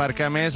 aparca més